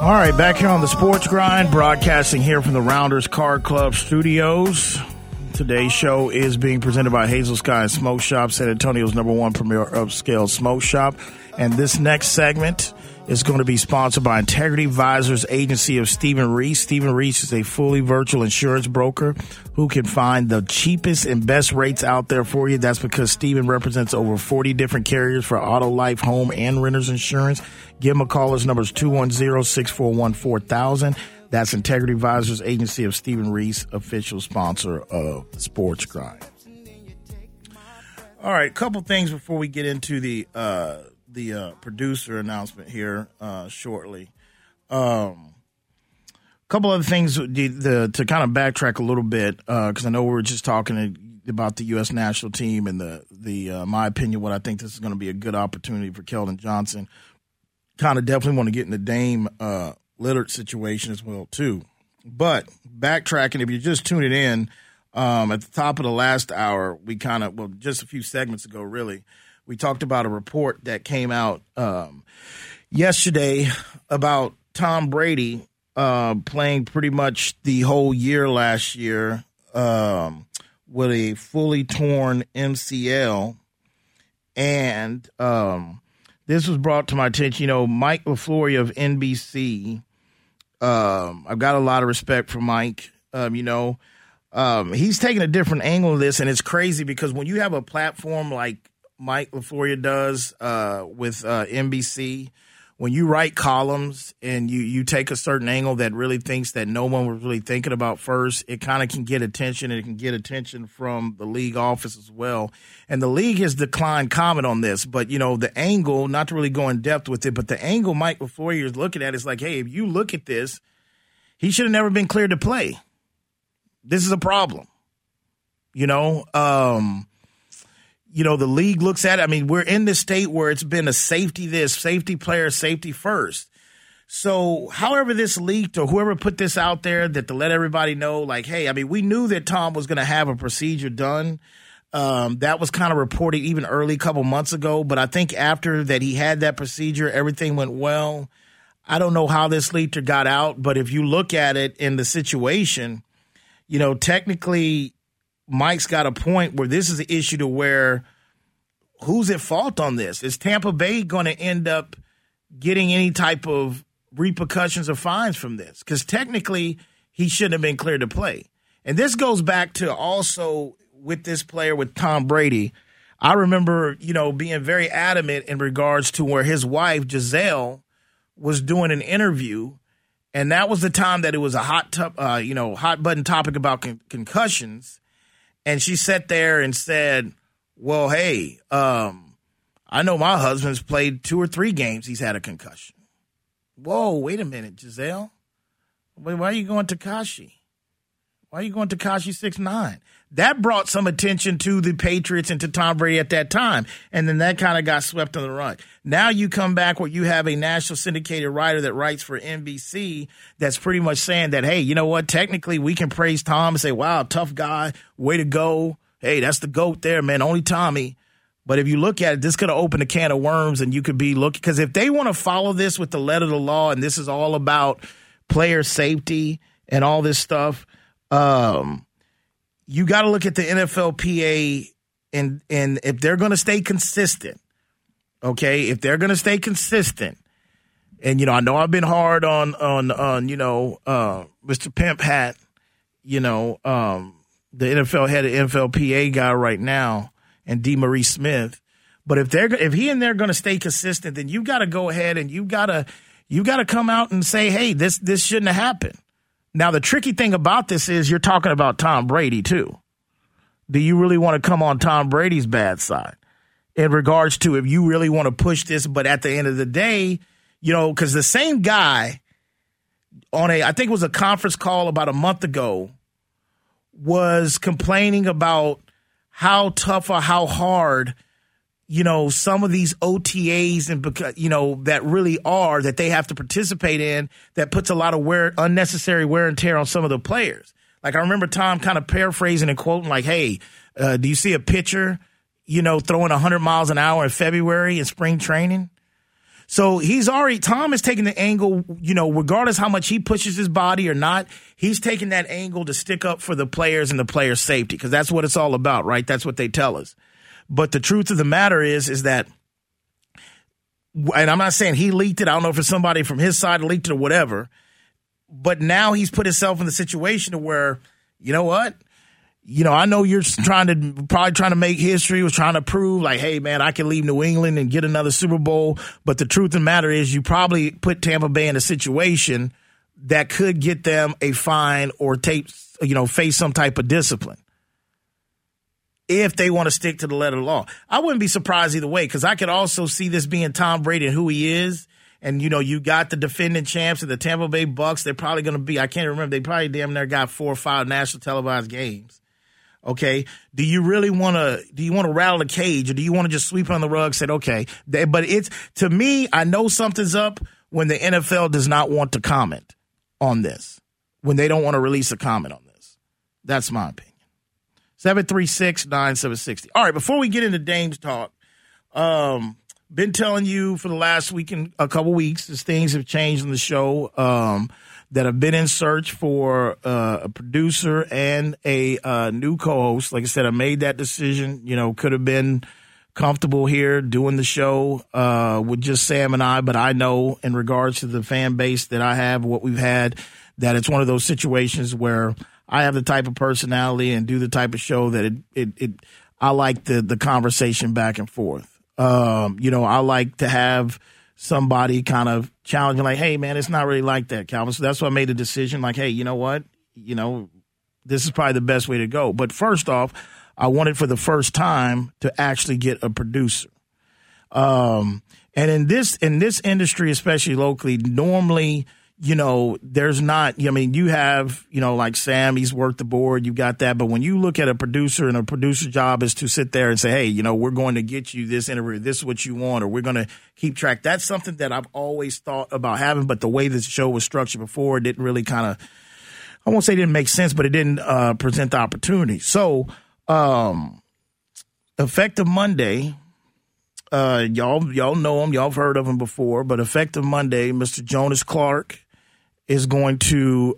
All right, back here on the Sports Grind, broadcasting here from the Rounders Car Club Studios. Today's show is being presented by Hazel Sky Smoke Shop, San Antonio's #1 premier upscale smoke shop. And this next segment is going to be sponsored by Integrity Advisors Agency of Stephen Reese. Stephen Reese is a fully virtual insurance broker who can find the cheapest and best rates out there for you. That's because Stephen represents over 40 different carriers for auto, life, home, and renter's insurance. Give him a call. His number is 210-641-4000. That's Integrity Advisors Agency of Stephen Reese, official sponsor of the Sports Grind. All right, a couple things before we get into the producer announcement here shortly. A couple other things to kind of backtrack a little bit, because I know we were just talking about the U.S. national team and the my opinion, what I think this is going to be a good opportunity for Keldon Johnson. Kind of definitely want to get in the Dame Lillard situation as well, too. But backtracking, if you're just tuning in, at the top of the last hour, we kind of, well, just a few segments ago, really, we talked about a report that came out yesterday about Tom Brady playing pretty much the whole year last year with a fully torn MCL. And this was brought to my attention. You know, Mike LaFleuria of NBC, I've got a lot of respect for Mike, he's taking a different angle of this. And it's crazy because when you have a platform like Mike LaFleuria does with NBC, when you write columns and you take a certain angle that really thinks that no one was really thinking about first, it kind of can get attention, and it can get attention from the league office as well. And the league has declined comment on this, but, you know, the angle, not to really go in depth with it, but the angle Mike LaFleuria is looking at is like, hey, if you look at this, he should have never been cleared to play. This is a problem, you know. You know, the league looks at it. I mean, we're in this state where it's been a safety this, safety player, safety first. So however this leaked or whoever put this out there that to let everybody know, like, hey, I mean, we knew that Tom was going to have a procedure done. That was kind of reported even early, a couple months ago. But I think after that he had that procedure, everything went well. I don't know how this leaked or got out. But if you look at it in the situation, you know, technically – Mike's got a point where this is an issue to where who's at fault on this? Is Tampa Bay going to end up getting any type of repercussions or fines from this? Because technically he shouldn't have been cleared to play. And this goes back to also with this player, with Tom Brady. I remember, you know, being very adamant in regards to where his wife, Giselle, was doing an interview. And that was the time that it was a hot button topic about concussions. And she sat there and said, well, hey, I know my husband's played 2 or 3 games. He's had a concussion. Whoa, wait a minute, Giselle. Why are you going Tekashi? Why are you going Tekashi 6ix9ine? That brought some attention to the Patriots and to Tom Brady at that time. And then that kind of got swept on the rug. Now you come back where you have a national syndicated writer that writes for NBC that's pretty much saying that, hey, you know what? Technically, we can praise Tom and say, wow, tough guy, way to go. Hey, that's the GOAT there, man, only Tommy. But if you look at it, this could have opened a can of worms and you could be looking. Because if they want to follow this with the letter of the law and this is all about player safety and all this stuff, you got to look at the NFLPA and if they're going to stay consistent, okay, if they're going to stay consistent, and, you know, I know I've been hard on Mr. Pimp Hat, the NFL head of NFLPA guy right now and D. Marie Smith. But if he and they're going to stay consistent, then you got to go ahead and you got to, you got to come out and say, hey, this shouldn't have happened. Now, the tricky thing about this is you're talking about Tom Brady, too. Do you really want to come on Tom Brady's bad side in regards to if you really want to push this? But at the end of the day, you know, because the same guy on a, I think it was a conference call about a month ago, was complaining about how tough or how hard, you know, some of these OTAs and, you know, that really are that they have to participate in, that puts a lot of unnecessary wear and tear on some of the players. Like, I remember Tom kind of paraphrasing and quoting like, hey, do you see a pitcher, you know, throwing 100 miles an hour in February in spring training? So Tom is taking the angle, you know, regardless how much he pushes his body or not, he's taking that angle to stick up for the players and the players' safety, because that's what it's all about, right? That's what they tell us. But the truth of the matter is that, and I'm not saying he leaked it, I don't know if it's somebody from his side leaked it or whatever, but now he's put himself in the situation to where, you know what? You know, I know you're probably trying to make history, was trying to prove like, hey, man, I can leave New England and get another Super Bowl. But the truth of the matter is you probably put Tampa Bay in a situation that could get them a fine or face some type of discipline if they want to stick to the letter of the law. I wouldn't be surprised either way, because I could also see this being Tom Brady and who he is. And, you know, you got the defending champs and the Tampa Bay Bucks. They're probably going to be, I can't remember, they probably damn near got 4 or 5 national televised games. Okay, do you really want to? Do you want to rattle the cage, or do you want to just sweep on the rug? Said okay, but it's, to me, I know something's up when the NFL does not want to comment on this, when they don't want to release a comment on this. That's my opinion. 736-9760. All right, before we get into Dame's talk, been telling you for the last week and a couple weeks, as things have changed in the show. That have been in search for a producer and a new co-host. Like I said, I made that decision. You know, could have been comfortable here doing the show with just Sam and I, but I know in regards to the fan base that I have, what we've had, that it's one of those situations where I have the type of personality and do the type of show that I like the conversation back and forth. You know, I like to have somebody kind of challenging, like, hey, man, it's not really like that, Calvin. So that's why I made a decision, like, hey, you know what? You know, this is probably the best way to go. But first off, I wanted for the first time to actually get a producer. And in this industry, especially locally, normally, you know, there's not, I mean, you have, you know, like Sam, he's worked the board, you got that. But when you look at a producer, and a producer job is to sit there and say, hey, you know, we're going to get you this interview, this is what you want, or we're going to keep track. That's something that I've always thought about having, but the way this show was structured before, it didn't really kind of, I won't say it didn't make sense, but it didn't present the opportunity. So, effective Monday, y'all know him, y'all have heard of him before, but effective Monday, Mr. Jonas Clark is going to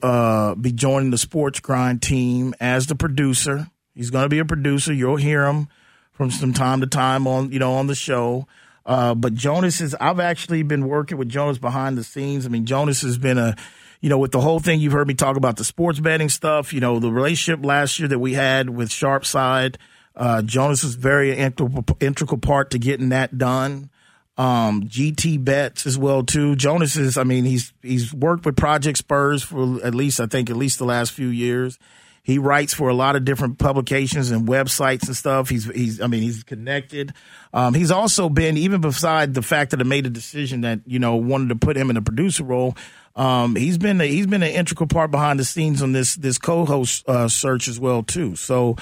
be joining the Sports Grind team as the producer. He's going to be a producer. You'll hear him from time to time on the show. But Jonas I've actually been working with Jonas behind the scenes. I mean, Jonas has been with the whole thing, you've heard me talk about the sports betting stuff, you know, the relationship last year that we had with Sharpside. Jonas is very integral part to getting that done. GT Bets as well, too. Jonas is, I mean, he's worked with Project Spurs for at least the last few years. He writes for a lot of different publications and websites and stuff. He's connected. He's also been, even beside the fact that I made a decision that, you know, wanted to put him in a producer role, he's been an integral part behind the scenes on this co-host search as well, too. So,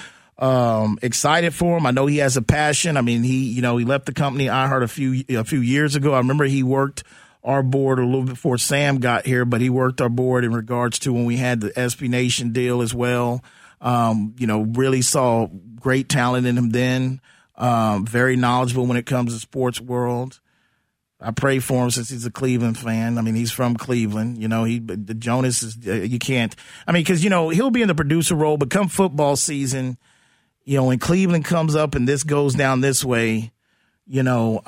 excited for him. I know he has a passion. I mean, he left the company, I heard a few years ago. I remember he worked our board a little before Sam got here, but he worked our board in regards to when we had the SB Nation deal as well. You know, really saw great talent in him then. Very knowledgeable when it comes to sports world. I pray for him since he's a Cleveland fan. I mean, he's from Cleveland. You know, Jonas is, you can't, I mean, cause you know, he'll be in the producer role, but come football season, you know, when Cleveland comes up and this goes down this way, you know,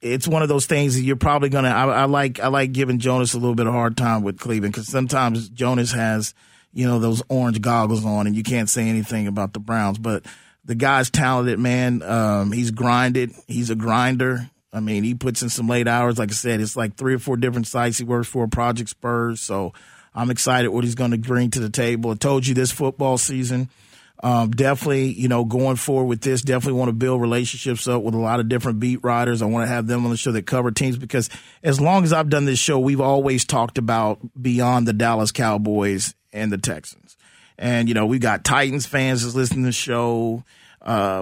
it's one of those things that you're probably going to, I like giving Jonas a little bit of a hard time with Cleveland, because sometimes Jonas has, you know, those orange goggles on and you can't say anything about the Browns. But the guy's talented, man. He's grinded. He's a grinder. I mean, he puts in some late hours. Like I said, it's like 3 or 4 different sites he works for, Project Spurs. So I'm excited what he's going to bring to the table. I told you this football season, definitely, you know, going forward with this, definitely want to build relationships up with a lot of different beat writers. I want to have them on the show that cover teams because as long as I've done this show, we've always talked about beyond the Dallas Cowboys and the Texans. And, you know, we've got Titans fans that's listening to the show.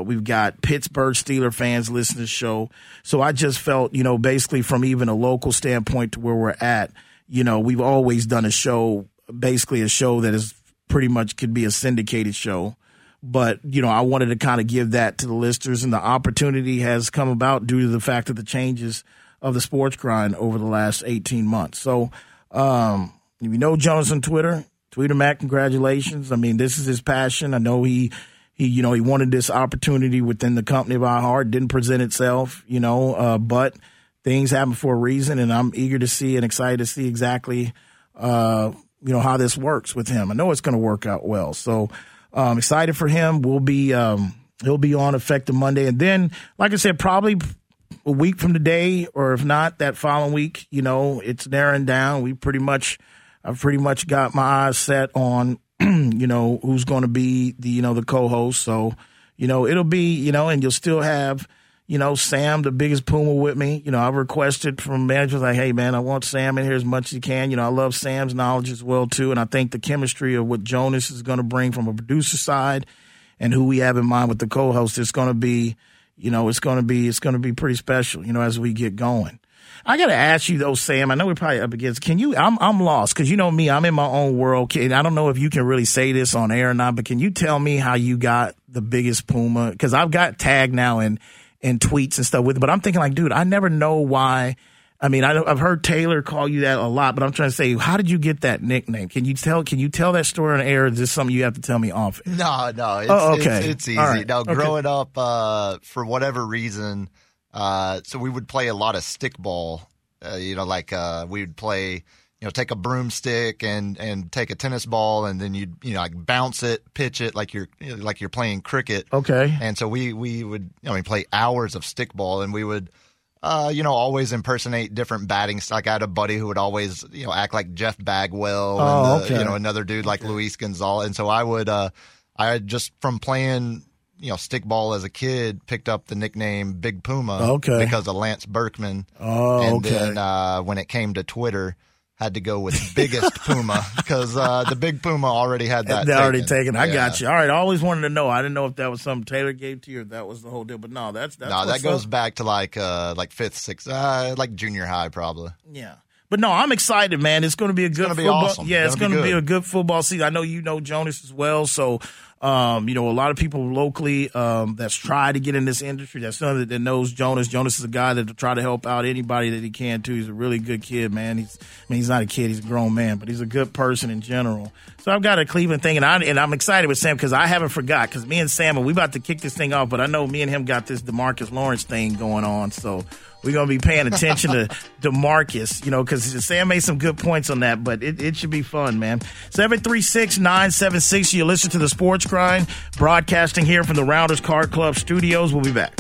We've got Pittsburgh Steelers fans listening to the show. So I just felt, you know, basically from even a local standpoint to where we're at, you know, we've always done a show, basically a show that is pretty much could be a syndicated show. But, you know, I wanted to kind of give that to the listeners, and the opportunity has come about due to the fact of the changes of the Sports Grind over the last 18 months. So if you know Jonas on Twitter, tweet him at congratulations. I mean, this is his passion. I know he wanted this opportunity within the company of iHeart, didn't present itself, you know, but things happen for a reason, and I'm eager to see and excited to see exactly, you know, how this works with him. I know it's going to work out well. So excited for him. We'll be he'll be on effective Monday. And then, like I said, probably a week from today, or if not that following week, you know, it's narrowing down. I've pretty much got my eyes set on, you know, who's going to be the, you know, the co-host. So, you know, it'll be, you know, and you'll still have, you know, Sam, the biggest Puma, with me. You know, I've requested from managers like, hey, man, I want Sam in here as much as he can. You know, I love Sam's knowledge as well, too. And I think the chemistry of what Jonas is going to bring from a producer side and who we have in mind with the co-host is going to be, you know, it's going to be pretty special, you know, as we get going. I got to ask you, though, Sam, I know we're probably up against, can you, I'm lost, because you know me, I'm in my own world. I don't know if you can really say this on air or not, but can you tell me how you got the biggest Puma? Because I've got tagged now and tweets and stuff with it, but I'm thinking like, dude, I never know why. I mean, I've heard Taylor call you that a lot, but I'm trying to say, how did you get that nickname? Can you tell that story on air? Or is this something you have to tell me off? No, it's easy. Right. Now, growing up, for whatever reason, so we would play a lot of stickball, you know, like we would play, you know, take a broomstick and take a tennis ball, and then you'd, you know, like bounce it, pitch it like you're playing cricket. Okay. And so we would, you know, play hours of stickball, and we would, you know, always impersonate different batting. Like I had a buddy who would always, you know, act like Jeff Bagwell, you know, another dude like Luis Gonzalez. And so I just from playing, you know, stickball as a kid, picked up the nickname Big Puma because of Lance Berkman. Then when it came to Twitter, had to go with Biggest Puma because the Big Puma already had that. They already taken. I got you. All right. I always wanted to know. I didn't know if that was something Taylor gave to you or that was the whole deal. But no, that goes back to like fifth, sixth, like junior high probably. Yeah. But no, I'm excited, man. It's going to be a good football. It's going to be awesome. Yeah, it's going to be a good football season. I know you know Jonas as well, so you know a lot of people locally that's tried to get in this industry. That's somebody that knows Jonas. Jonas is a guy that will try to help out anybody that he can too. He's a really good kid, man. He's not a kid; he's a grown man, but he's a good person in general. So I've got a Cleveland thing, and I'm excited with Sam because I haven't forgot. Because me and Sam, we about to kick this thing off, but I know me and him got this DeMarcus Lawrence thing going on, so. We're going to be paying attention to DeMarcus, you know, because Sam made some good points on that, but it should be fun, man. 736-976, you listen to the Sports Grind, broadcasting here from the Rounders Car Club Studios. We'll be back.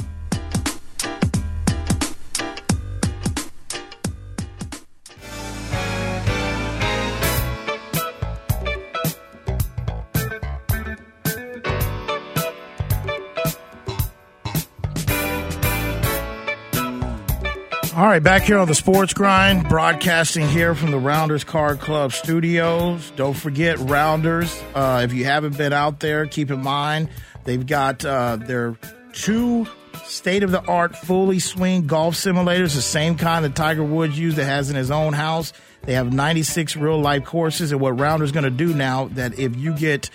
All right, back here on the Sports Grind, broadcasting here from the Rounders Car Club Studios. Don't forget Rounders. If you haven't been out there, keep in mind they've got their 2 state-of-the-art fully swing golf simulators, the same kind that Tiger Woods used that has in his own house. They have 96 real-life courses, and what Rounders going to do now that if you get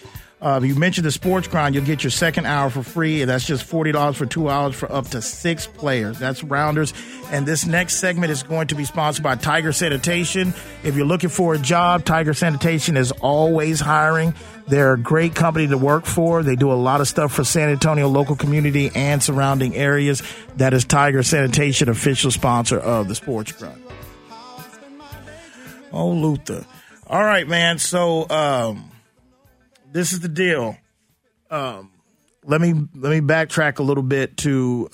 you mentioned the Sports Grind, you'll get your second hour for free, and that's just $40 for 2 hours for up to 6 players. That's Rounders. And this next segment is going to be sponsored by Tiger Sanitation. If you're looking for a job, Tiger Sanitation is always hiring. They're a great company to work for. They do a lot of stuff for San Antonio local community and surrounding areas. That is Tiger Sanitation, official sponsor of the Sports Grind. Oh, Luther. All right, man. So, this is the deal. Let me backtrack a little bit to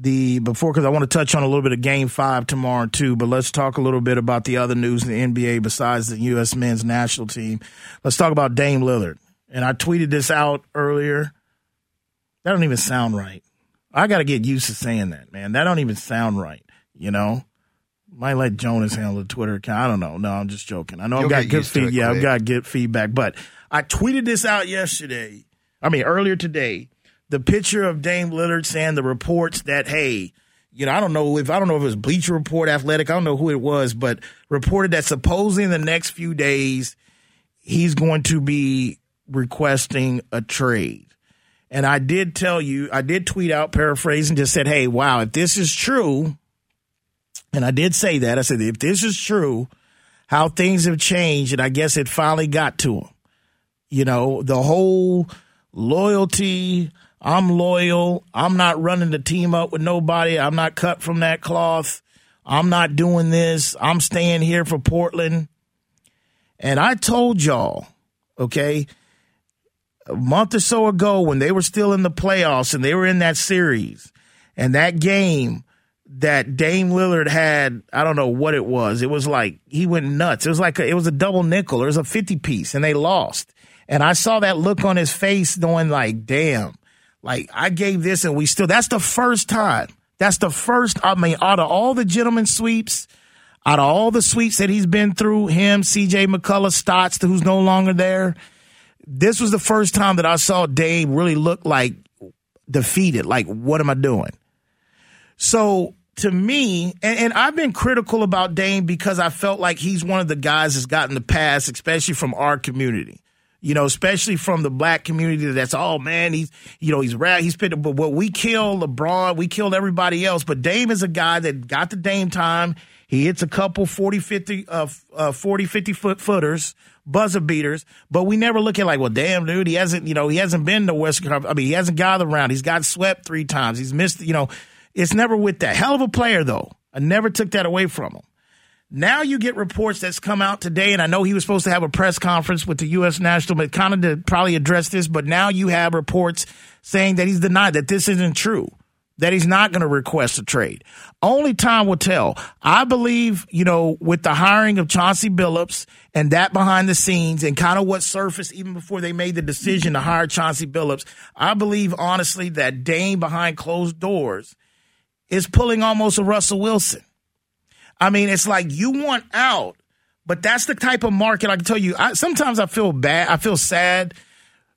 because I want to touch on a little bit of Game 5 tomorrow, too, but let's talk a little bit about the other news in the NBA besides the U.S. men's national team. Let's talk about Dame Lillard. And I tweeted this out earlier. That don't even sound right. I got to get used to saying that, man. That don't even sound right, you know? Might let Jonas handle the Twitter account. I don't know. No, I'm just joking. I know I've got good feedback. Yeah, I've got good feedback. But I tweeted this out earlier today. The picture of Dame Lillard saying the reports that, hey, you know, I don't know if it was Bleacher Report, Athletic, I don't know who it was, but reported that supposedly in the next few days he's going to be requesting a trade. And I did tell you, I did tweet out paraphrasing, just said, hey, wow, if this is true. And I did say that. I said, if this is true, how things have changed, and I guess it finally got to him. You know, the whole loyalty, I'm loyal, I'm not running the team up with nobody, I'm not cut from that cloth, I'm not doing this, I'm staying here for Portland. And I told y'all, okay, a month or so ago when they were still in the playoffs and they were in that series and that game, that Dame Lillard had, I don't know what it was. It was like he went nuts. It was like it was a double nickel. It was a 50-piece, and they lost. And I saw that look on his face going like, damn, like I gave this and we still – that's the first time. That's the first – I mean, out of all the gentleman sweeps, out of all the sweeps that he's been through, him, C.J. McCullough, Stotts, who's no longer there, this was the first time that I saw Dame really look like defeated, like what am I doing? So to me, and I've been critical about Dame because I felt like he's one of the guys that's gotten the pass, especially from our community, you know, especially from the black community that's, oh, man, he's, you know, he's rad, he's pitted. But we killed LeBron, we killed everybody else. But Dame is a guy that got the Dame time. He hits a couple 40, 50 footers, buzzer beaters. But we never look at like, well, damn, dude, he hasn't been to Western Conference. I mean, he hasn't got around. He's got swept 3 times. He's missed, you know. It's never with that. Hell of a player, though. I never took that away from him. Now you get reports that's come out today, and I know he was supposed to have a press conference with the U.S. National, but kind of to probably address this, but now you have reports saying that he's denied, that this isn't true, that he's not going to request a trade. Only time will tell. I believe, you know, with the hiring of Chauncey Billups and that behind the scenes and kind of what surfaced even before they made the decision to hire Chauncey Billups, I believe, honestly, that Dame behind closed doors is pulling almost a Russell Wilson. I mean, it's like you want out, but that's the type of market I can tell you. Sometimes I feel bad. I feel sad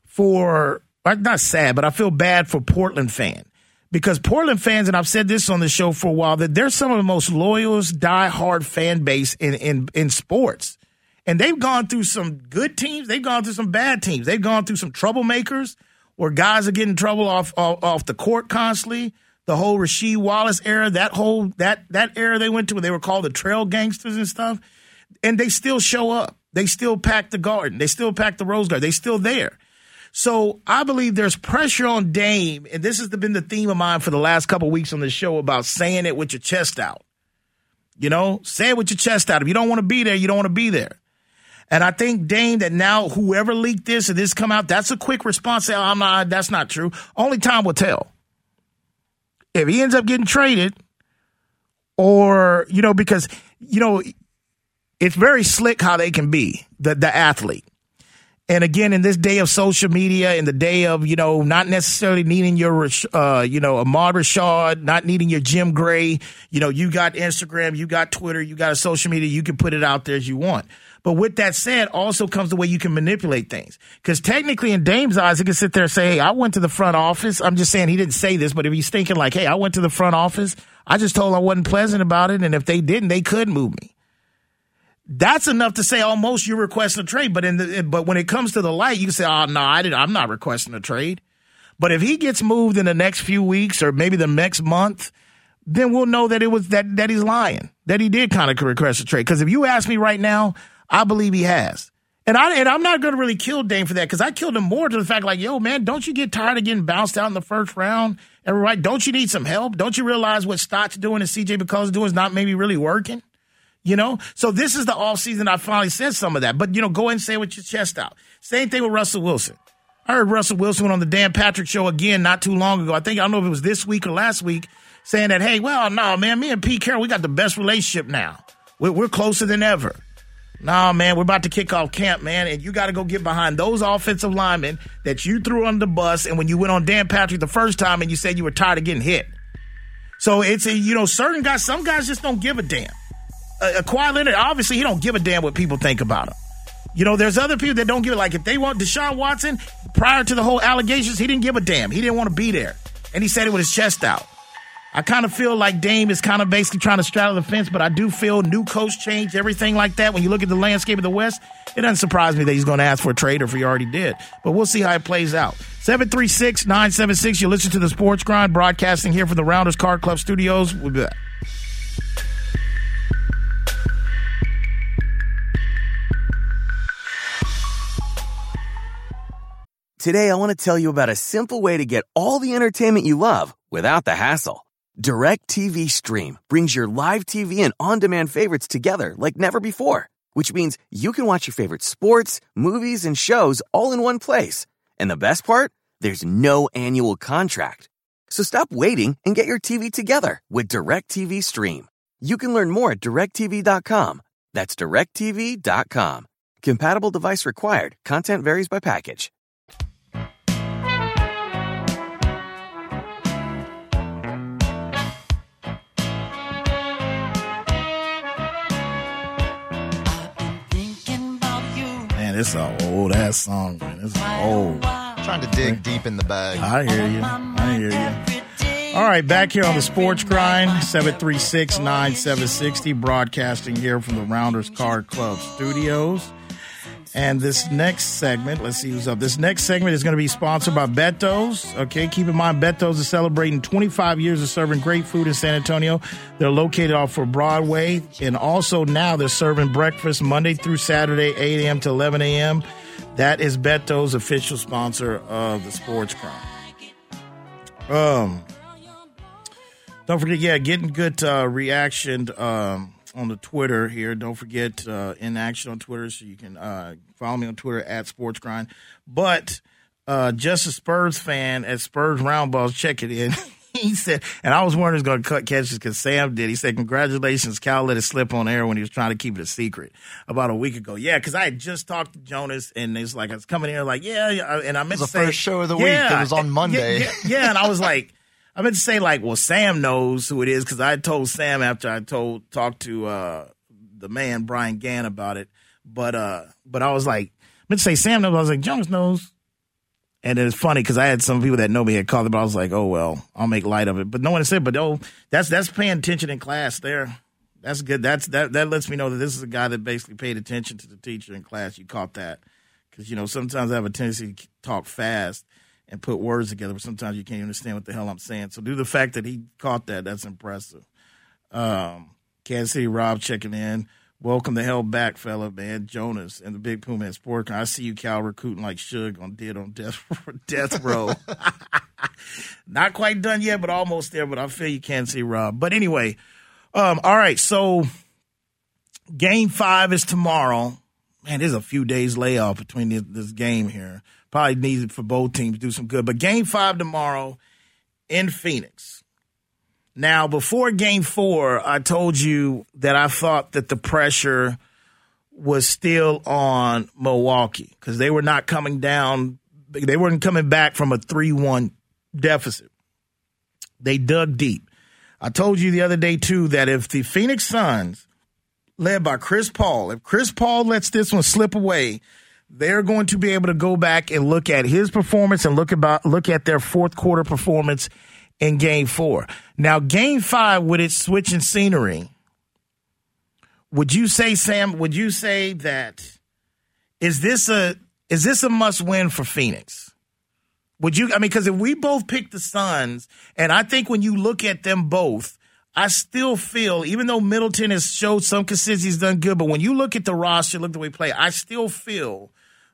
for, not sad, but I feel bad for Portland fans. Because Portland fans, and I've said this on the show for a while, that they're some of the most loyalest, diehard fan base in sports. And they've gone through some good teams. They've gone through some bad teams. They've gone through some troublemakers where guys are getting in trouble off the court constantly. The whole Rasheed Wallace era, that era they went to where they were called the trail gangsters and stuff, and they still show up. They still pack the Garden. They still pack the Rose Garden. They still there. So I believe there's pressure on Dame, and this has been the theme of mine for the last couple of weeks on the show about saying it with your chest out. You know, say it with your chest out. If you don't want to be there, you don't want to be there. And I think Dame that now whoever leaked this and this come out, that's a quick response. Say, oh, I'm not. That's not true. Only time will tell. If he ends up getting traded or, you know, because, you know, it's very slick how they can be, the athlete. And again, in this day of social media, in the day of, you know, not necessarily needing your, you know, Ahmad Rashad, not needing your Jim Gray, you know, you got Instagram, you got Twitter, you got a social media, you can put it out there as you want. But with that said, also comes the way you can manipulate things. Because technically in Dame's eyes, he can sit there and say, hey, I went to the front office. I'm just saying he didn't say this, but if he's thinking like, hey, I went to the front office, I just told them I wasn't pleasant about it. And if they didn't, they could move me. That's enough to say almost you're requesting a trade, but when it comes to the light, you can say, oh, no, I didn't. I'm not requesting a trade. But if he gets moved in the next few weeks or maybe the next month, then we'll know that it was that he's lying, that he did kind of request a trade. Because if you ask me right now, I believe he has. And I'm not going to really kill Dame for that because I killed him more to the fact like, yo, man, don't you get tired of getting bounced out in the first round? Everybody, don't you need some help? Don't you realize what Stott's doing and C.J. McCollum's doing is not maybe really working? You know, so this is the offseason I finally said some of that. But, you know, go ahead and say it with your chest out. Same thing with Russell Wilson. I heard Russell Wilson went on the Dan Patrick show again not too long ago. I don't know if it was this week or last week, saying that, hey, well, no, man, me and Pete Carroll, we got the best relationship now. We're closer than ever. No, man, we're about to kick off camp, man, and you got to go get behind those offensive linemen that you threw under the bus and when you went on Dan Patrick the first time and you said you were tired of getting hit. So it's, certain guys, some guys just don't give a damn. Kawhi Leonard, obviously, he don't give a damn what people think about him. There's other people that don't give it. Like, if they want Deshaun Watson, prior to the whole allegations, he didn't give a damn. He didn't want to be there. And he said it with his chest out. I kind of feel like Dame is kind of basically trying to straddle the fence, but I do feel new coach change, everything like that. When you look at the landscape of the West, it doesn't surprise me that he's going to ask for a trade or if he already did. But we'll see how it plays out. 736-976, you listen to the Sports Grind, broadcasting here from the Rounders Car Club Studios. We'll be back. Today, I want to tell you about a simple way to get all the entertainment you love without the hassle. DirecTV Stream brings your live TV and on-demand favorites together like never before, which means you can watch your favorite sports, movies, and shows all in one place. And the best part? There's no annual contract. So stop waiting and get your TV together with DirecTV Stream. You can learn more at DirecTV.com. That's DirecTV.com. Compatible device required. Content varies by package. It's an old ass song, man. It's old. I'm trying to dig deep in the bag. I hear you. All right, back here on the Sports Grind, 736-9760, broadcasting here from the Rounders Car Club Studios. And this next segment, let's see who's up. This next segment is going to be sponsored by Beto's. Okay, keep in mind, Beto's is celebrating 25 years of serving great food in San Antonio. They're located off of Broadway. And also now they're serving breakfast Monday through Saturday, 8 a.m. to 11 a.m. That is Beto's, official sponsor of the Sports Grind. Don't forget, getting good reaction on the Twitter here. Don't forget In Action on Twitter, so you can follow me on Twitter at Sports Grind. But just a Spurs fan at Spurs Roundballs, check it in. He said, and I was wondering if he was going to cut catches because Sam did. He said, congratulations, Kyle let it slip on air when he was trying to keep it a secret about a week ago. Yeah, because I had just talked to Jonas, and it's like I was coming in like, and I meant to say. It was the first show of the week. It was on Monday. Yeah, and I was like, I meant to say, like, well, Sam knows who it is because I told Sam after I talked to the man, Brian Gann, about it. But I was like, I meant to say Sam knows. I was like, Jones knows. And it's funny because I had some people that nobody had called it, but I was like, oh, well, I'll make light of it. But no one said, that's paying attention in class there. That's good. That lets me know that this is a guy that basically paid attention to the teacher in class. You caught that because, sometimes I have a tendency to talk fast and put words together, but sometimes you can't understand what the hell I'm saying. So due to the fact that he caught that, that's impressive. Kansas City Rob checking in. Welcome the hell back, fella, man. Jonas and the Big Puma at Spork. I see you, Cal, recruiting like Suge on death row. Not quite done yet, but almost there, but I feel you, Kansas City Rob. But anyway, all right, so game 5 is tomorrow. Man, there's a few days layoff between this game here. Probably needed for both teams to do some good. But game 5 tomorrow in Phoenix. Now, before game 4, I told you that I thought that the pressure was still on Milwaukee because they were not coming down. They weren't coming back from a 3-1 deficit. They dug deep. I told you the other day, too, that if the Phoenix Suns, led by Chris Paul, if Chris Paul lets this one slip away, they're going to be able to go back and look at his performance and look at their fourth quarter performance in game 4. Now, game 5, with its switching scenery, would you say, Sam, that is this a must win for Phoenix? Because if we both pick the Suns, and I think when you look at them both, I still feel, even though Middleton has showed some consistency, he's done good, but when you look at the roster, look at the way he played, I still feel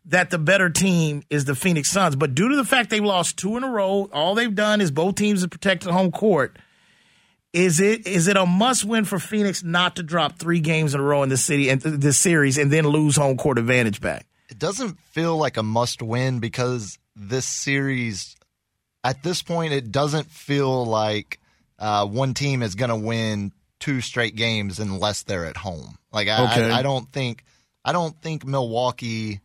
that the better team is the Phoenix Suns. But due to the fact they've lost 2 in a row, all they've done is both teams have protected home court. Is it a must-win for Phoenix not to drop 3 games in a row in this series and then lose home court advantage back? It doesn't feel like a must-win because this series, at this point, it doesn't feel like one team is going to win two straight games unless they're at home. Like I don't think Milwaukee.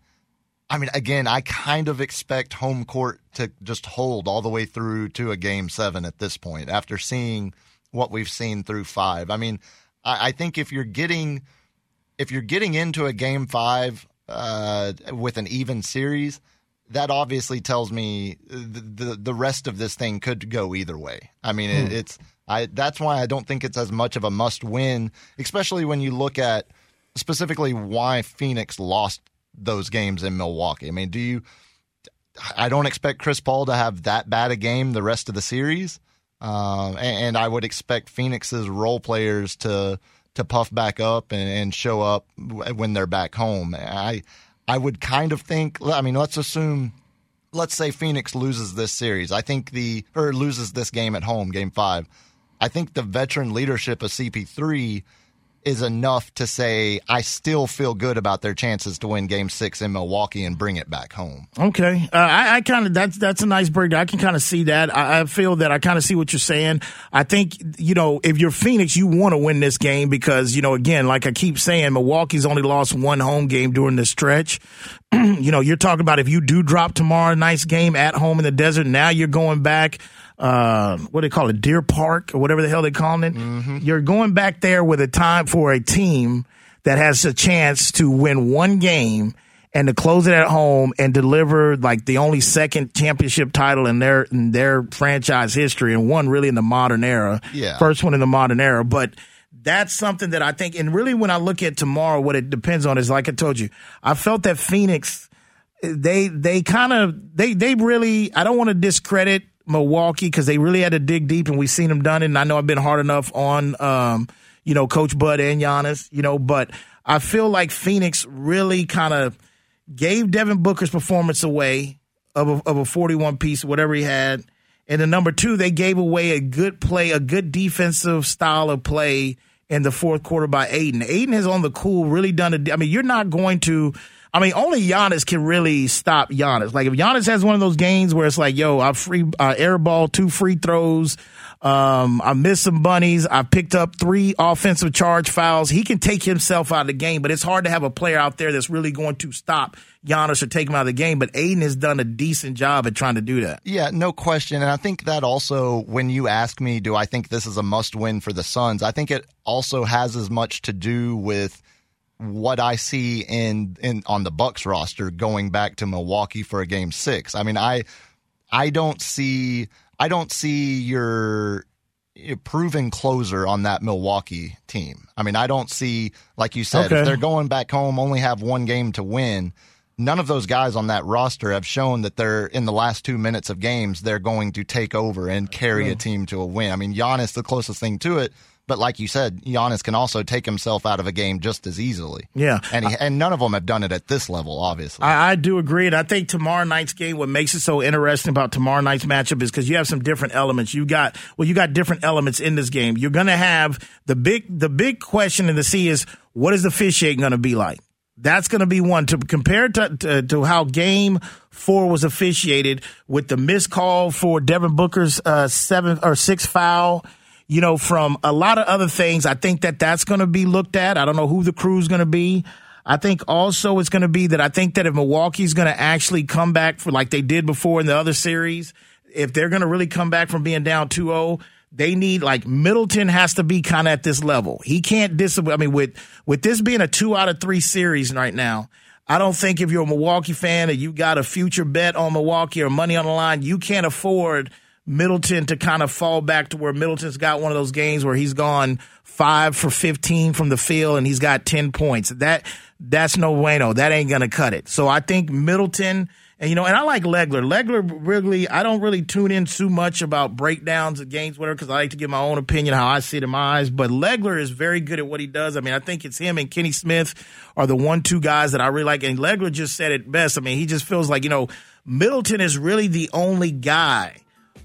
I mean, again, I kind of expect home court to just hold all the way through to a game seven at this point after seeing what we've seen through five. I mean, I think if you're getting into a game five with an even series, that obviously tells me the rest of this thing could go either way. I mean, that's why I don't think it's as much of a must win, especially when you look at specifically why Phoenix lost those games in Milwaukee. I mean, I don't expect Chris Paul to have that bad a game the rest of the series. And I would expect Phoenix's role players to puff back up and show up when they're back home. I would kind of think, I mean, let's say Phoenix loses this series. I think loses this game at home, game five. I think the veteran leadership of CP3 is enough to say I still feel good about their chances to win Game 6 in Milwaukee and bring it back home. Okay. I kind of – that's a nice breakdown. I can kind of see that. I feel that I kind of see what you're saying. I think, you know, if you're Phoenix, you want to win this game because, you know, again, like I keep saying, Milwaukee's only lost one home game during this stretch. You know, you're talking about if you do drop tomorrow night's game at home in the desert, now you're going back – what do they call it, Deer Park or whatever the hell they're calling it. Mm-hmm. You're going back there with a time for a team that has a chance to win one game and to close it at home and deliver like the only second championship title in their franchise history and one really in the modern era. Yeah. First one in the modern era. But that's something that I think, and really when I look at tomorrow, what it depends on is, like I told you, I felt that Phoenix, they really, I don't want to discredit Milwaukee because they really had to dig deep, and we've seen them done it. And I know I've been hard enough on, you know, Coach Bud and Giannis, you know, but I feel like Phoenix really kind of gave Devin Booker's performance away of a 41 piece, whatever he had. And then number two, they gave away a good play, a good defensive style of play in the fourth quarter by Aiden. Aiden has on the cool really done it. I mean, you're not going to. I mean, only Giannis can really stop Giannis. Like, if Giannis has one of those games where it's like, yo, I airball 2 free throws, I missed some bunnies, I picked up 3 offensive charge fouls, he can take himself out of the game, but it's hard to have a player out there that's really going to stop Giannis or take him out of the game, but Aiden has done a decent job at trying to do that. Yeah, no question, and I think that also, when you ask me, do I think this is a must-win for the Suns, I think it also has as much to do with what I see on the Bucks roster going back to Milwaukee for a game six. I mean, I don't see your proven closer on that Milwaukee team. I mean, I don't see, like you said, okay, if they're going back home, only have one game to win. None of those guys on that roster have shown that they're in the last 2 minutes of games, they're going to take over and carry a team to a win. I mean, Giannis, the closest thing to it. But like you said, Giannis can also take himself out of a game just as easily. Yeah. And none of them have done it at this level, obviously. I do agree. And I think tomorrow night's game, what makes it so interesting about tomorrow night's matchup is because you have some different elements. You got different elements in this game. You're going to have the big question in the sea is, what is the fish egg going to be like? That's going to be one to compare to how Game 4 was officiated with the missed call for Devin Booker's 7th or 6th foul. You know, from a lot of other things, I think that's going to be looked at. I don't know who the crew's going to be. I think also it's going to be that I think that if Milwaukee's going to actually come back for like they did before in the other series, if they're going to really come back from being down 2-0, they need, like, Middleton has to be kind of at this level. He can't discipline. I mean, with this being a 2 out of 3 series right now, I don't think if you're a Milwaukee fan and you got a future bet on Milwaukee or money on the line, you can't afford Middleton to kind of fall back to where Middleton's got one of those games where he's gone 5 for 15 from the field and he's got 10 points. That's no bueno. That ain't going to cut it. So I think Middleton, and you know, and I like Legler. Legler really, I don't really tune in too much about breakdowns of games, whatever, because I like to give my own opinion, how I see it in my eyes. But Legler is very good at what he does. I mean, I think it's him and Kenny Smith are the 1-2 guys that I really like. And Legler just said it best. I mean, he just feels like, you know, Middleton is really the only guy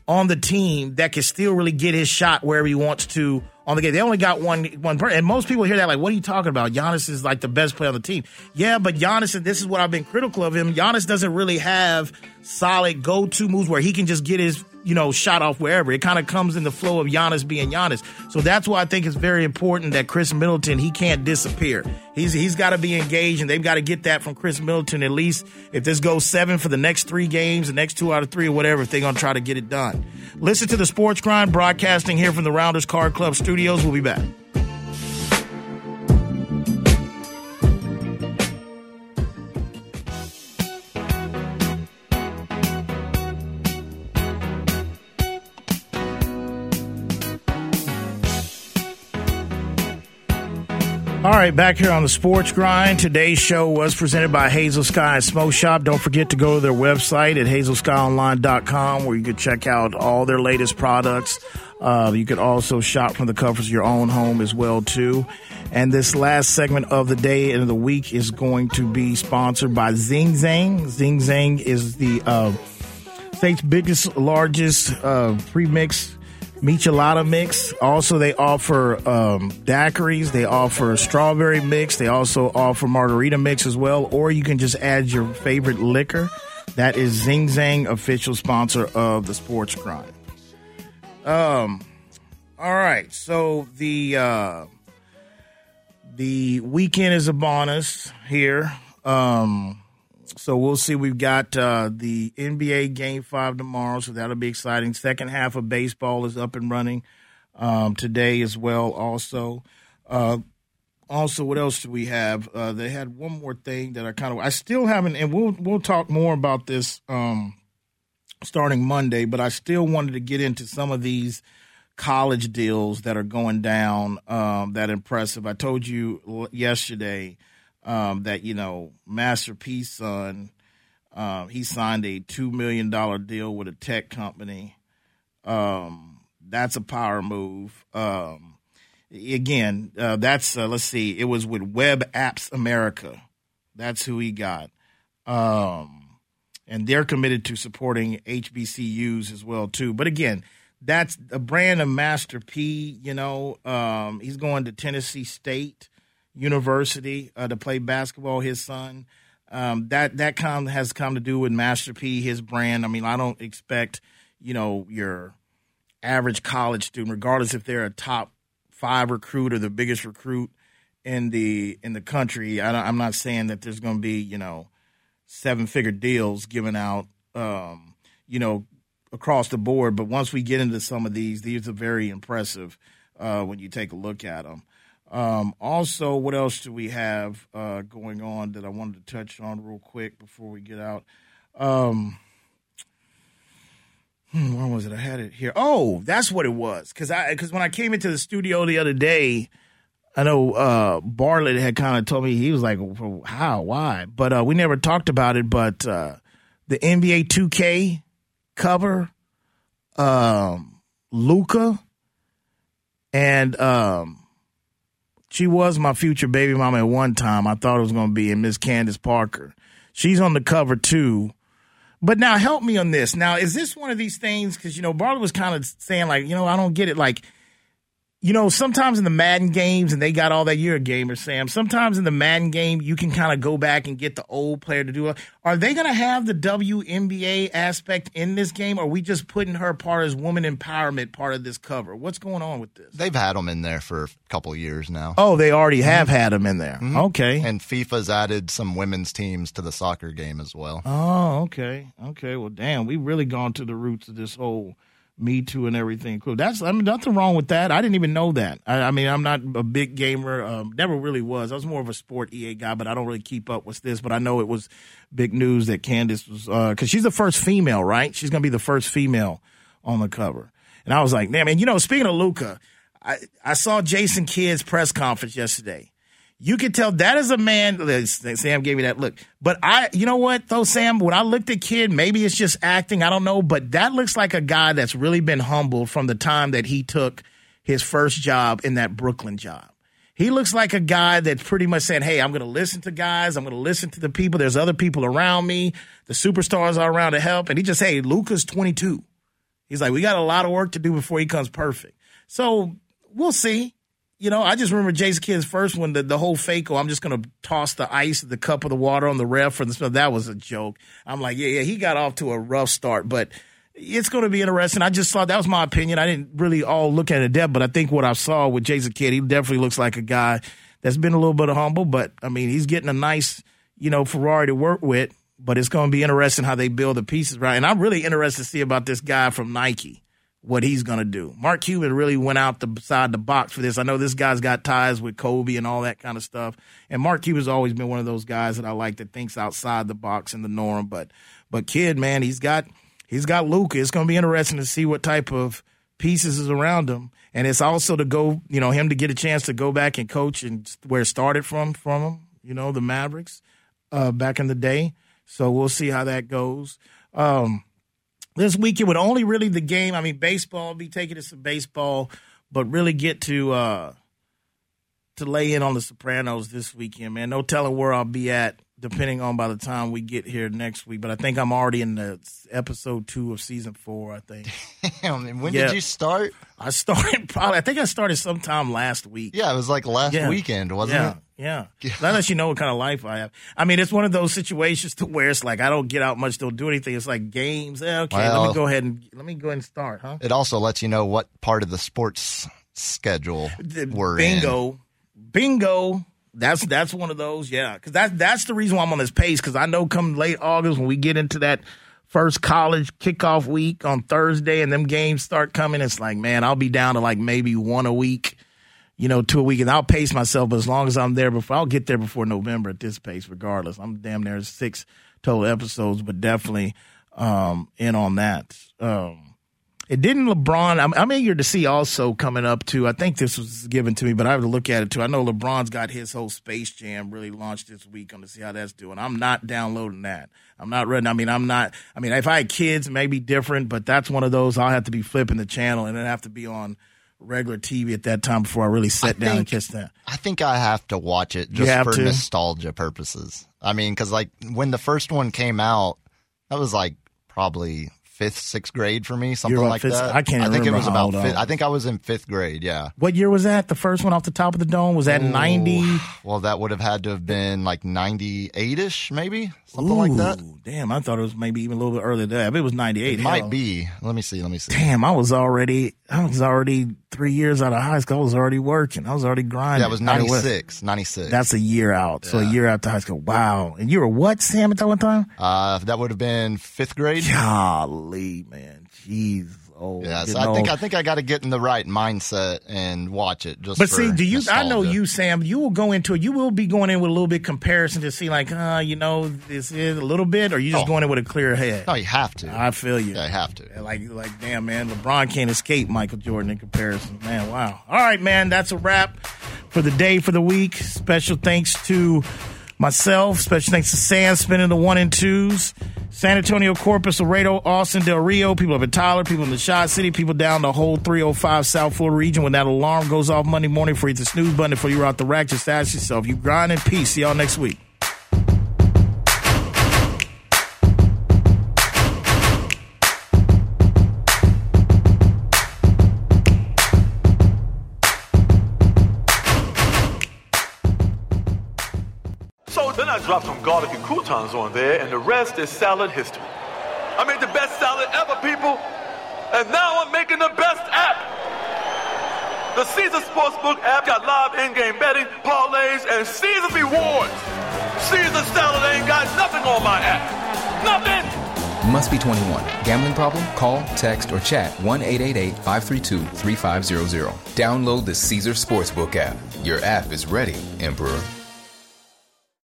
on the team that can still really get his shot wherever he wants to on the game. They only got one person. And most people hear that like, what are you talking about? Giannis is like the best player on the team. Yeah, but Giannis, and this is what I've been critical of him, Giannis doesn't really have solid go-to moves where he can just get his you know, shot off wherever. It kind of comes in the flow of Giannis being Giannis. So that's why I think it's very important that Chris Middleton, he can't disappear. He's got to be engaged, and they've got to get that from Chris Middleton. At least if this goes 7 for the next 3 games, the next 2 out of 3 or whatever, if they're going to try to get it done. Listen to the Sports Grind, broadcasting here from the Rounders Car Club Studios. We'll be back. All right, back here on the Sports Grind. Today's show was presented by Hazel Sky Smoke Shop. Don't forget to go to their website at hazelskyonline.com, where you can check out all their latest products. You can also shop from the comforts of your own home as well, too. And this last segment of the day and of the week is going to be sponsored by Zing Zang. Zing Zang is the state's biggest, largest pre-mix Michelada mix. Also, they offer daiquiris. They offer strawberry mix. They also offer margarita mix as well. Or you can just add your favorite liquor. That is Zing Zang, official sponsor of the Sports Grind. All right. So the weekend is upon us here. So we'll see. We've got the NBA Game 5 tomorrow, so that'll be exciting. Second half of baseball is up and running today as well also. Also, what else do we have? They had one more thing that I still haven't, and we'll talk more about this starting Monday, but I still wanted to get into some of these college deals that are going down that impressive. I told you yesterday that, you know, Master P's son, he signed a $2 million deal with a tech company. That's a power move. Again, that's, let's see, it was with Web Apps America. That's who he got. And they're committed to supporting HBCUs as well, too. But again, that's a brand of Master P, you know. He's going to Tennessee State University to play basketball, his son. That has come to do with Master P, his brand. I mean, I don't expect, you know, your average college student, regardless if they're a top 5 recruit or the biggest recruit in the country. I'm not saying that there's going to be, you know, 7-figure deals given out, you know, across the board. But once we get into some of these are very impressive when you take a look at them. Also, what else do we have going on that I wanted to touch on real quick before we get out? Where was it? I had it here. Oh, that's what it was. Because when I came into the studio the other day, I know Bartlett had kind of told me, he was like, how, why? But we never talked about it, but the NBA 2K cover, Luca, and she was my future baby mama at one time. I thought it was going to be in Miss Candace Parker. She's on the cover, too. But now help me on this. Now, is this one of these things? Because, you know, Bartlett was kind of saying, like, you know, I don't get it. Like, you know, sometimes in the Madden games, and they got all that, you're a gamer, Sam. Sometimes in the Madden game, you can kind of go back and get the old player to do it. Are they going to have the WNBA aspect in this game? Or are we just putting her part as woman empowerment part of this cover? What's going on with this? They've had them in there for a couple of years now. Oh, they already have had them in there. Mm-hmm. Okay. And FIFA's added some women's teams to the soccer game as well. Oh, okay. Okay. Well, damn, we've really gone to the roots of this whole Me Too and everything. Cool. That's, I mean, nothing wrong with that. I didn't even know that. I mean, I'm not a big gamer. Never really was. I was more of a sport EA guy, but I don't really keep up with this. But I know it was big news that Candace was, because she's the first female, right? She's going to be the first female on the cover. And I was like, damn. And, you know, speaking of Luca, I saw Jason Kidd's press conference yesterday. You could tell that is a man. Sam gave me that look. But you know what, though, Sam, when I looked at Kid, maybe it's just acting. I don't know. But that looks like a guy that's really been humbled from the time that he took his first job in that Brooklyn job. He looks like a guy that's pretty much saying, hey, I'm going to listen to guys. I'm going to listen to the people. There's other people around me. The superstars are around to help. And he just, hey, Luca's 22. He's like, we got a lot of work to do before he comes perfect. So we'll see. You know, I just remember Jason Kidd's first one, the whole fake, oh, I'm just going to toss the ice, the cup of the water on the ref. That was a joke. I'm like, yeah, he got off to a rough start. But it's going to be interesting. I just saw, that was my opinion. I didn't really all look at it in depth, but I think what I saw with Jason Kidd, he definitely looks like a guy that's been a little bit humble, but, I mean, he's getting a nice, you know, Ferrari to work with, but it's going to be interesting how they build the pieces, right? And I'm really interested to see about this guy from Nike, what he's going to do. Mark Cuban really went out the side the box for this. I know this guy's got ties with Kobe and all that kind of stuff, and Mark Cuban's always been one of those guys that I like that thinks outside the box and the norm, but Kidd, man, he's got Luka. It's going to be interesting to see what type of pieces is around him. And it's also to go, you know, him to get a chance to go back and coach and where it started from him, you know, the Mavericks back in the day. So we'll see how that goes. This weekend would only really the game. I mean, baseball, I'll be taking it to baseball, but really get to lay in on the Sopranos this weekend, man. No telling where I'll be at, depending on by the time we get here next week. But I think I'm already in the episode 2 of season 4, I think. Damn, and when did you start? I think I started sometime last week. Yeah, it was like last weekend, wasn't it? Yeah. That lets you know what kind of life I have. I mean, it's one of those situations to where it's like I don't get out much, don't do anything. It's like games. Okay, well, let me go ahead and start, huh? It also lets you know what part of the sports schedule we're in. Bingo. That's one of those, yeah. Because that's the reason why I'm on this pace, because I know come late August when we get into that first college kickoff week on Thursday and them games start coming, it's like, man, I'll be down to like maybe one a week, you know, two a week. And I'll pace myself, but as long as I'm there before, I'll get there before November at this pace regardless. I'm damn near 6 total episodes, but definitely in on that. It didn't LeBron. I'm eager to see also coming up, too. I think this was given to me, but I have to look at it, too. I know LeBron's got his whole Space Jam really launched this week. I'm going to see how that's doing. I'm not downloading that. I'm not reading. I mean, if I had kids, it may be different, but that's one of those I'll have to be flipping the channel and then have to be on regular TV at that time before I really sit down and catch that. I think I have to watch it just for nostalgia purposes. I mean, because, like, when the first one came out, that was, like, probably – 5th, 6th grade for me, something like that. I can't remember. I think it was about fifth. I think I was in 5th grade. Yeah. What year was that? The first one off the top of the dome was that 90. Well, that would have had to have been like 98-ish, maybe something like that. Damn, I thought it was maybe even a little bit earlier than that. I mean, it was 98. It might be. Let me see. Damn, I was already 3 years out of high school. I was already working. I was already grinding. That was 96. That's a year out. Yeah. So a year after high school. Wow. And you were what, Sam, at that one time? That would have been 5th grade. Golly. Man, jeez, so I think I got to get in the right mindset and watch it. Just but for see, do you? Nostalgia. I know you, Sam. You will go into it. You will be going in with a little bit of comparison to see, like, you know, this is a little bit, or you just going in with a clear head. No, you have to. I feel you. Yeah, you have to. Like, damn, man, LeBron can't escape Michael Jordan in comparison. Man, wow. All right, man, that's a wrap for the day, for the week. Special thanks to myself, special thanks to Sam, spinning the 1 and 2s. San Antonio, Corpus, Laredo, Austin, Del Rio, people up in Tyler, people in the Shot City, people down the whole 305 South Florida region. When that alarm goes off Monday morning, for you to snooze button before you're out the rack, just ask yourself, you grind in peace. See y'all next week. Drop some garlic and croutons on there, and the rest is salad history. I made the best salad ever, people, and now I'm making the best app. The Caesar Sportsbook app got live in-game betting, parlays, and Caesar rewards. Caesar salad ain't got nothing on my app. Nothing! Must be 21. Gambling problem? Call, text, or chat 1-888-532-3500. Download the Caesar Sportsbook app. Your app is ready, Emperor.